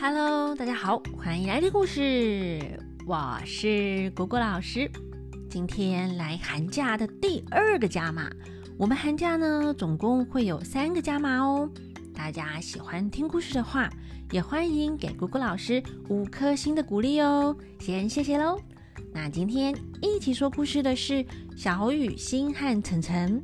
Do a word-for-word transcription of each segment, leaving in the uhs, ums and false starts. Hello， 大家好，欢迎来听故事，我是果果老师。今天来寒假的第二个加码，我们寒假呢总共会有三个加码哦。大家喜欢听故事的话，也欢迎给果果老师五颗星的鼓励哦，先谢谢喽。那今天一起说故事的是小雨、星和晨晨，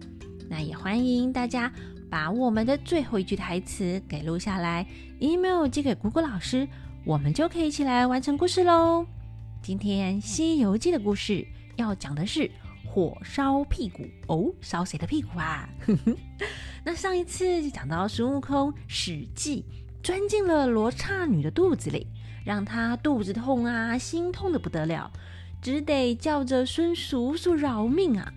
那也欢迎大家把我们的最后一句台词给录下来 email 寄给果果老师，我们就可以一起来完成故事咯。今天西游记的故事要讲的是火烧屁股哦，烧谁的屁股啊那上一次讲到孙悟空史记钻进了罗刹女的肚子里，让她肚子痛啊，心痛的不得了，只得叫着孙叔叔饶命啊。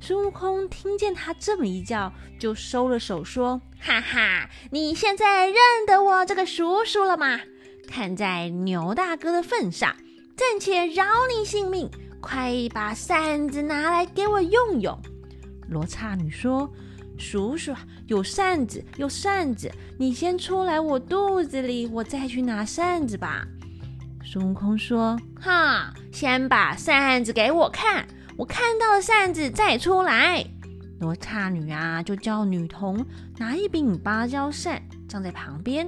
孙悟空听见他这么一叫，就收了手说，哈哈，你现在认得我这个叔叔了吗？看在牛大哥的份上，暂且饶你性命，快把扇子拿来给我用用。罗刹女说，叔叔，有扇子有扇子，你先出来我肚子里，我再去拿扇子吧。孙悟空说，哈，先把扇子给我看，我看到了扇子再出来。罗刹女啊，就叫女童拿一柄芭蕉扇站在旁边。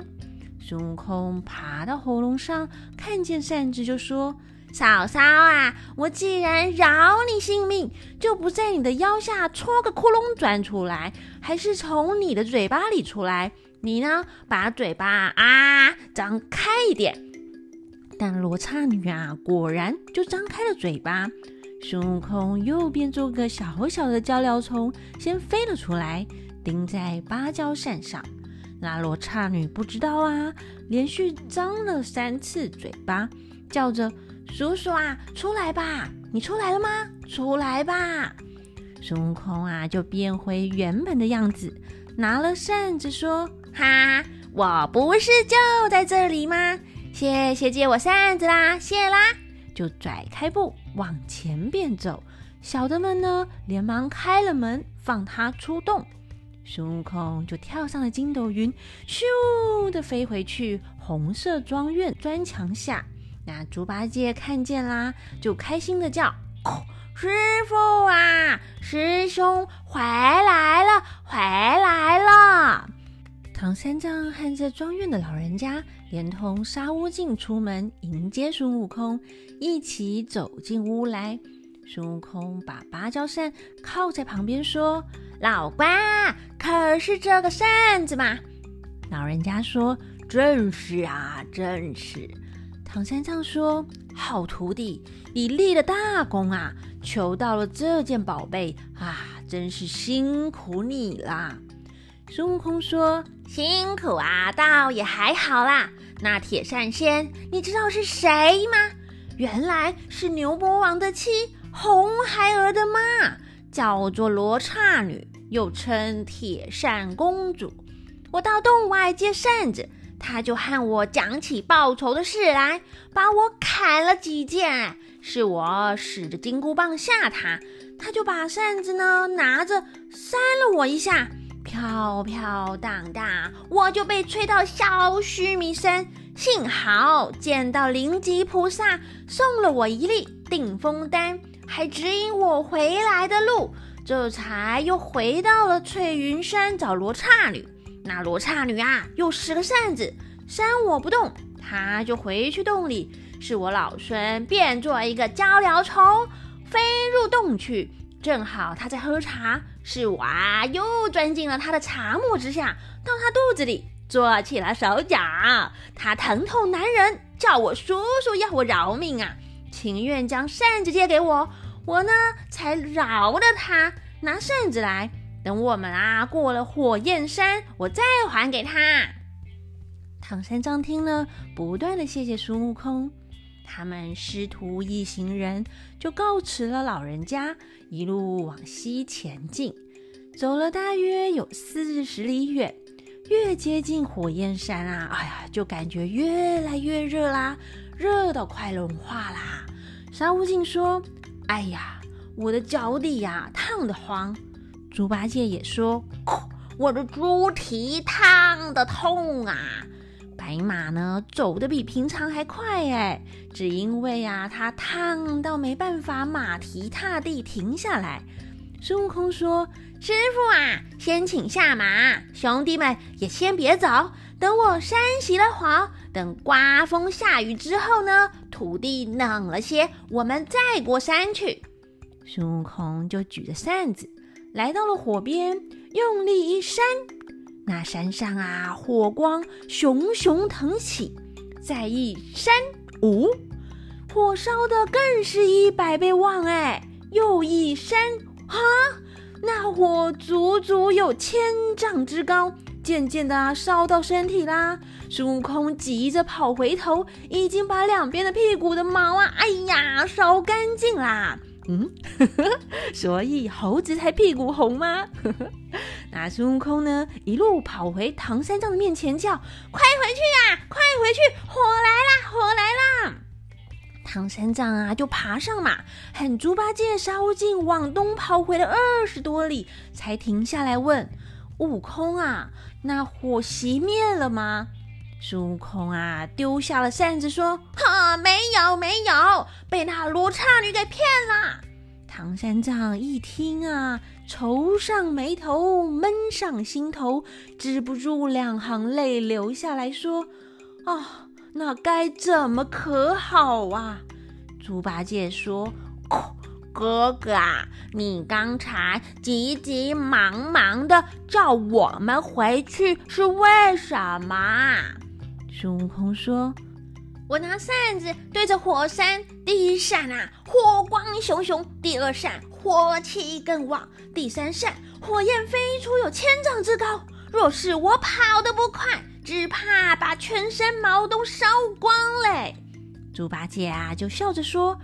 孙悟空爬到喉咙上，看见扇子就说，嫂嫂啊，我既然饶你性命，就不在你的腰下戳个窟窿钻出来，还是从你的嘴巴里出来，你呢把嘴巴啊张开一点。但罗刹女啊，果然就张开了嘴巴。孙悟空右边做个小小的鹪鹩虫，先飞了出来，钉在芭蕉扇上。那罗刹女不知道啊，连续张了三次嘴巴，叫着，叔叔啊，出来吧，你出来了吗？出来吧。孙悟空啊，就变回原本的样子，拿了扇子说，哈，我不是就在这里吗？谢谢借我扇子啦，谢啦。就拽开步往前便走，小的们呢连忙开了门，放他出洞。孙悟空就跳上了筋斗云，咻的飞回去红色庄院砖墙下。那猪八戒看见啦，就开心的叫，师父啊，师兄回来了，回来了。唐三藏和这庄院的老人家连同沙悟净出门迎接孙悟空，一起走进屋来。孙悟空把芭蕉扇靠在旁边说，老瓜，可是这个扇子嘛。老人家说，正是啊，正是。唐三藏说，好徒弟，你立了大功啊，求到了这件宝贝啊，真是辛苦你啦。孙悟空说，辛苦啊，倒也还好啦。那铁扇仙你知道是谁吗？原来是牛魔王的妻，红孩儿的妈，叫做罗刹女，又称铁扇公主。我到洞外借扇子，她就和我讲起报仇的事来，把我砍了几剑，是我使着金箍棒吓她，她就把扇子呢拿着扇了我一下，飘飘荡荡，我就被吹到小须弥山。幸好见到灵吉菩萨，送了我一粒定风丹，还指引我回来的路，这才又回到了翠云山找罗刹女。那罗刹女啊，又使个扇子扇我不动，她就回去洞里，是我老孙变做一个鹪鹩虫飞入洞去。正好他在喝茶，是我啊又钻进了他的茶沫之下，到他肚子里做起了手脚。他疼痛难忍，叫我叔叔，要我饶命啊，情愿将扇子借给我，我呢才饶了他，拿扇子来，等我们啊过了火焰山，我再还给他。唐三藏听了，不断的谢谢孙悟空。他们师徒一行人就告辞了老人家，一路往西前进，走了大约有四十里远。越接近火焰山啊，哎呀，就感觉越来越热啦，热到快融化啦。沙悟净说，哎呀，我的脚底呀、啊、烫得慌。猪八戒也说，我的猪蹄烫得痛啊。白马呢走得比平常还快哎，只因为啊它烫到没办法马蹄踏地停下来。孙悟空说：师父啊，先请下马，兄弟们也先别走，等我山洗了黄，等刮风下雨之后呢，土地冷了些，我们再过山去。孙悟空就举着扇子来到了火边，用力一扇，那山上啊火光熊熊腾起，再一扇，五火烧的更是一百倍旺哎，又一扇，哈，那火足足有千丈之高，渐渐的烧到身体啦。孙悟空急着跑回头，已经把两边的屁股的毛啊，哎呀，烧干净啦。嗯，所以猴子才屁股红吗？那孙悟空呢，一路跑回唐三藏的面前叫：快回去啊，快回去，火来啦，火来啦！唐三藏啊就爬上马，喊猪八戒、沙悟净往东跑回了二十多里，才停下来问：悟空啊，那火熄灭了吗？孙悟空啊丢下了扇子说：哈，没有没有，被那罗刹女给骗了。唐三藏一听啊，愁上眉头，闷上心头，止不住两行泪流下来说：啊，那该怎么可好啊？猪八戒说：哥哥啊，你刚才急急忙忙的叫我们回去是为什么？孙悟空说：我拿扇子对着火山，第一扇啊火光熊熊，第二扇火气更旺，第三扇火焰飞出有千丈之高，若是我跑得不快，只怕把全身毛都烧光嘞。猪八戒啊就笑着说：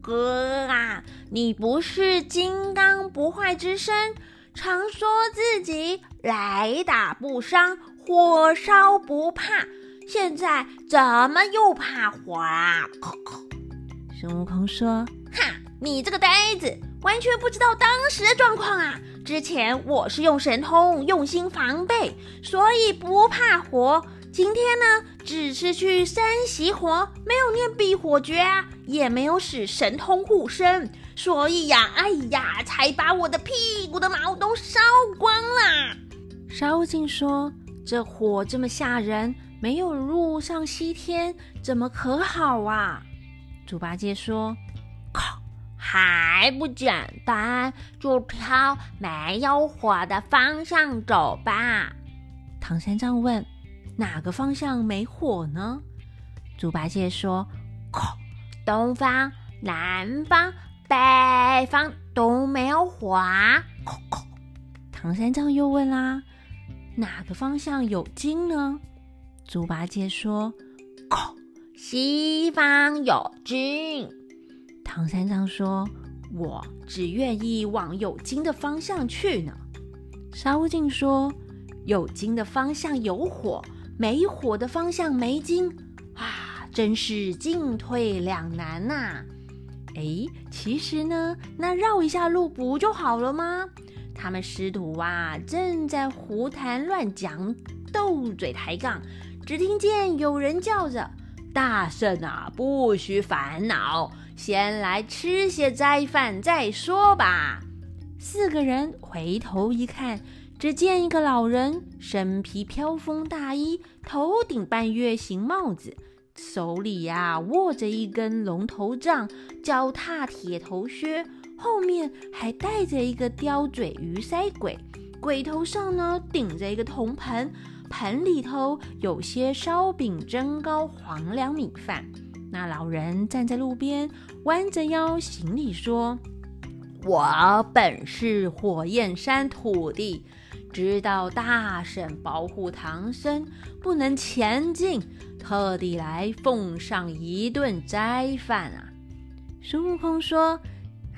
哥啊，你不是金刚不坏之身，常说自己来打不伤，火烧不怕，现在怎么又怕火啊？孙悟空说：哈，你这个呆子，完全不知道当时的状况啊！之前我是用神通用心防备，所以不怕火。今天呢，只是去三熄火，没有念避火诀啊，也没有使神通护身，所以呀、啊，哎呀，才把我的屁股的毛都烧光啦。沙悟净说：这火这么吓人，没有路上西天，怎么可好啊？猪八戒说：还不简单，就挑没有火的方向走吧。唐三藏问：哪个方向没火呢？猪八戒说：东方、南方、北方都没有火啊。唐三藏又问啦：哪个方向有金呢？猪八戒说：西方有金。唐三藏说：我只愿意往有金的方向去呢。沙悟净说：有金的方向有火，没火的方向没金啊，真是进退两难啊。诶，其实呢，那绕一下路不就好了吗？他们师徒啊正在胡谈乱讲，斗嘴抬杠，只听见有人叫着：大圣啊，不许烦恼，先来吃些斋饭再说吧。四个人回头一看，只见一个老人身披飘风大衣，头顶半月形帽子，手里啊握着一根龙头杖，脚踏铁头靴，后面还带着一个叼嘴鱼鳃鬼，鬼头上呢顶着一个铜盆，盆里头有些烧饼、蒸糕、黄粱米饭。那老人站在路边，弯着腰行礼说：我本是火焰山土地，知道大圣保护唐僧不能前进，特地来奉上一顿斋饭啊。孙悟空说：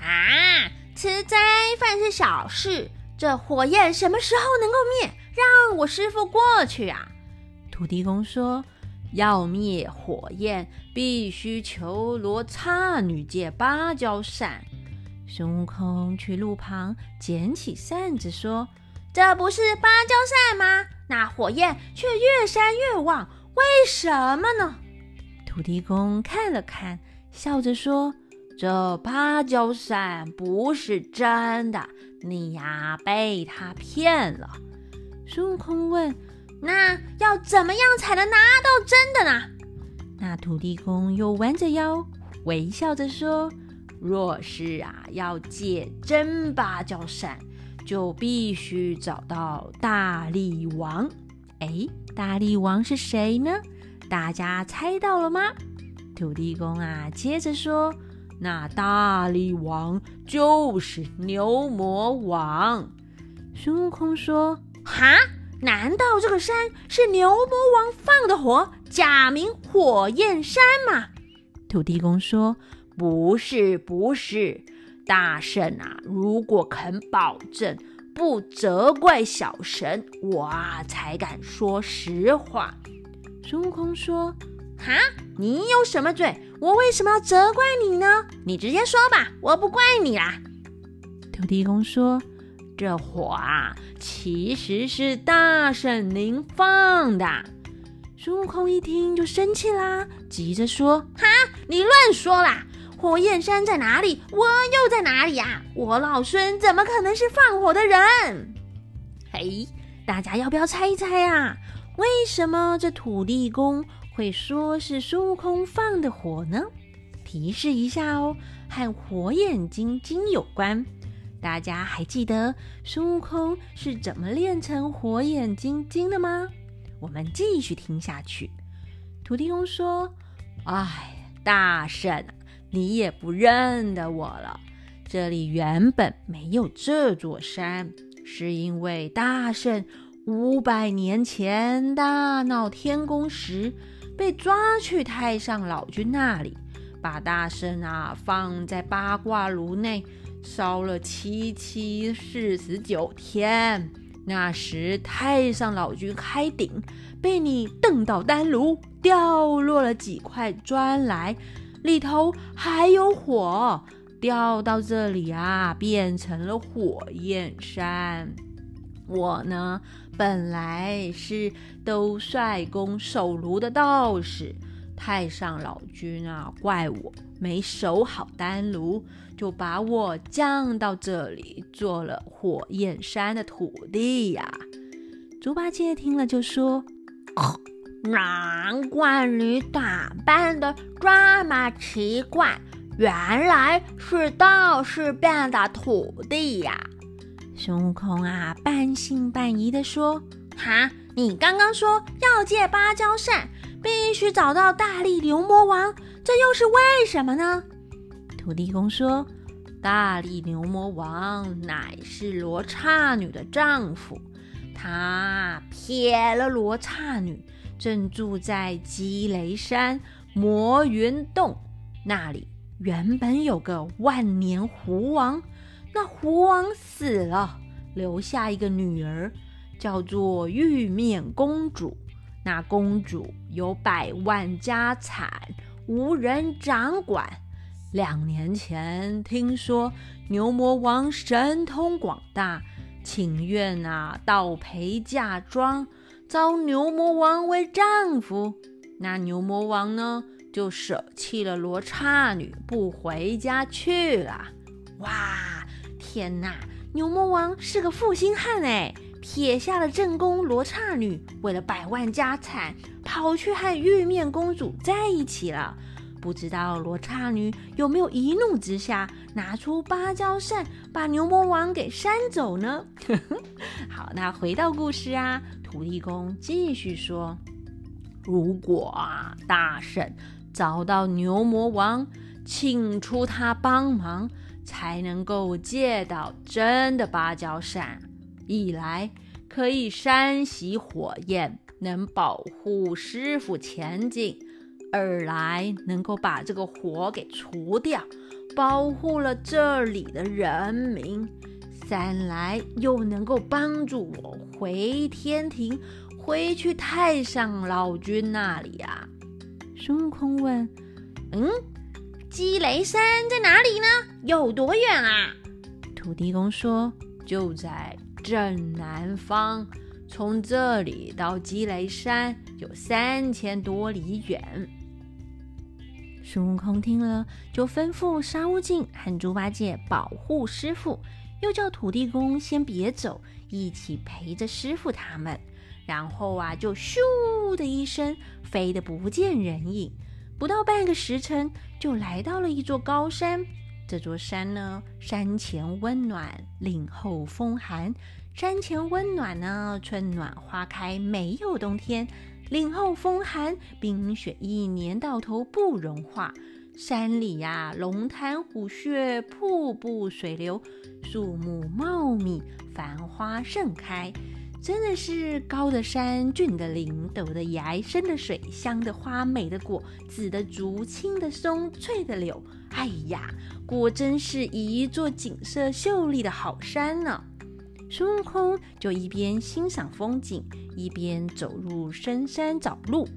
啊，吃斋饭是小事，这火焰什么时候能够灭？让我师父过去啊。土地公说：要灭火焰，必须求罗刹女借芭蕉扇。孙悟空去路旁捡起扇子说：这不是芭蕉扇吗？那火焰却越扇越旺，为什么呢？土地公看了看，笑着说，这芭蕉扇不是真的，你呀被他骗了。孙悟空问，那要怎么样才能拿到真的呢？那土地公又弯着腰微笑着说，若是啊要借真芭蕉扇，就必须找到大力王。哎，大力王是谁呢？大家猜到了吗？土地公啊接着说，那大力王就是牛魔王。孙悟空说，哈，难道这个山是牛魔王放的火，假名火焰山吗？土地公说，不是不是，大圣啊如果肯保证不责怪小神，我啊才敢说实话。孙悟空说，哈，你有什么罪？我为什么要责怪你呢？你直接说吧，我不怪你啦。土地公说，这火啊其实是大圣您放的。孙悟空一听就生气啦，急着说，哈，你乱说啦，火焰山在哪里，我又在哪里啊？我老孙怎么可能是放火的人？嘿，大家要不要猜一猜啊？为什么这土地公会说是孙悟空放的火呢？提示一下哦，和火眼金睛有关。大家还记得孙悟空是怎么练成火眼金睛的吗？我们继续听下去。土地公说，哎，大圣，你也不认得我了，这里原本没有这座山，是因为大圣五百年前大闹天宫时被抓去太上老君那里，把大圣啊放在八卦炉内烧了七七四十九天，那时太上老君开鼎，被你蹬倒丹炉，掉落了几块砖来，里头还有火，掉到这里啊变成了火焰山。我呢本来是兜率宫守炉的道士，太上老君啊怪我没守好丹炉，就把我降到这里做了火焰山的土地呀、啊、猪八戒听了就说、哦、难怪你打扮的这么奇怪，原来是道士变的土地呀、啊孙悟空啊半信半疑地说，哈，你刚刚说要借芭蕉扇必须找到大力牛魔王，这又是为什么呢？土地公说，大力牛魔王乃是罗刹女的丈夫，他撇了罗刹女，正住在积雷山魔云洞，那里原本有个万年狐王，那狐王死了，留下一个女儿叫做玉面公主，那公主有百万家产，无人掌管。两年前听说牛魔王神通广大，请愿啊到陪嫁妆，招牛魔王为丈夫，那牛魔王呢就舍弃了罗刹女，不回家去了。哇，天哪，牛魔王是个负心汉哎，撇下了正宫罗刹女，为了百万家产跑去和玉面公主在一起了。不知道罗刹女有没有一怒之下拿出芭蕉扇把牛魔王给扇走呢？好，那回到故事啊，土地公继续说，如果啊大圣找到牛魔王，请出他帮忙，才能够借到真的芭蕉扇，一来可以山洗火焰，能保护师父前进，二来能够把这个火给除掉，保护了这里的人民，三来又能够帮助我回天庭，回去太上老君那里啊。孙悟空问，嗯积雷山在哪里呢？有多远啊？土地公说，就在正南方，从这里到积雷山有三千多里远。孙悟空听了，就吩咐沙悟净和猪八戒保护师傅，又叫土地公先别走，一起陪着师傅他们。然后啊，就咻的一声飞得不见人影，不到半个时辰就来到了一座高山。这座山呢，山前温暖，岭后风寒。山前温暖呢，春暖花开，没有冬天；岭后风寒，冰雪一年到头不融化。山里呀、啊，龙潭虎穴，瀑布水流，树木茂密，繁花盛开。真的是高的山，峻的岭，陡的崖，深的水，香的花，美的果，紫的竹，青的松，翠的柳。哎呀，果真是一座景色秀丽的好山呢、啊。孙悟空就一边欣赏风景，一边走入深山找路，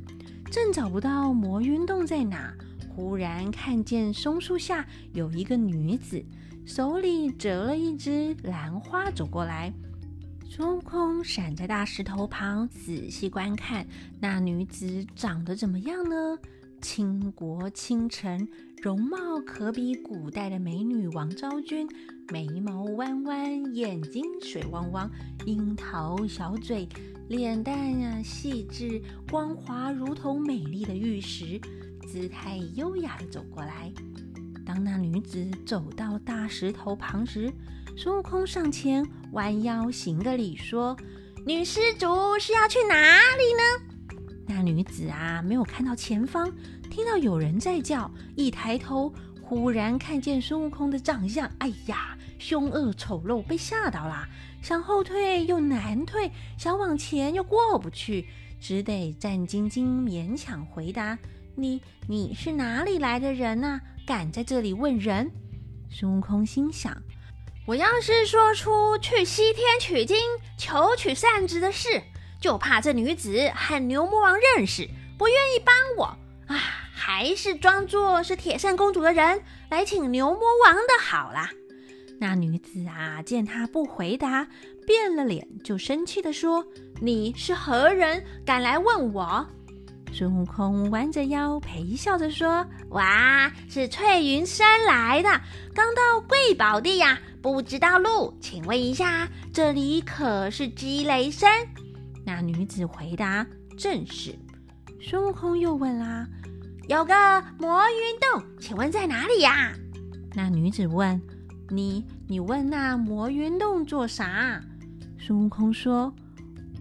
正找不到魔云洞在哪，忽然看见松树下有一个女子，手里折了一只兰花走过来。孙悟空闪在大石头旁仔细观看，那女子长得怎么样呢？倾国倾城，容貌可比古代的美女王昭君，眉毛弯弯，眼睛水汪汪，樱桃小嘴，脸蛋啊细致光滑，如同美丽的玉石，姿态优雅地走过来。当那女子走到大石头旁时，孙悟空上前弯腰行个礼，说：“女施主是要去哪里呢？”那女子啊，没有看到前方，听到有人在叫，一抬头，忽然看见孙悟空的长相，哎呀，凶恶丑陋，被吓到了，想后退又难退，想往前又过不去，只得战兢兢勉强回答：“你你是哪里来的人啊？敢在这里问人？”孙悟空心想，我要是说出去西天取经求取善知的事，就怕这女子和牛魔王认识，不愿意帮我啊，还是装作是铁扇公主的人来请牛魔王的好啦。那女子啊，见他不回答，变了脸，就生气地说：“你是何人，敢来问我？”孙悟空弯着腰陪笑着说：“哇，是翠云山来的，刚到贵宝地呀、啊，不知道路，请问一下，这里可是积雷山？”那女子回答：“正是。”孙悟空又问啦：“有个魔云洞，请问在哪里呀、啊？”那女子问：“你你问那魔云洞做啥？”孙悟空说：“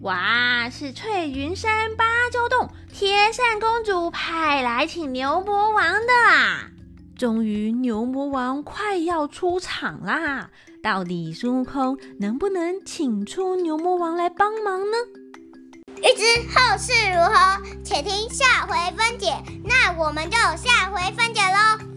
哇，是翠云山芭蕉洞铁扇公主派来请牛魔王的啊。”终于牛魔王快要出场啦，到底孙悟空能不能请出牛魔王来帮忙呢？欲知后事如何，且听下回分解。那我们就下回分解咯。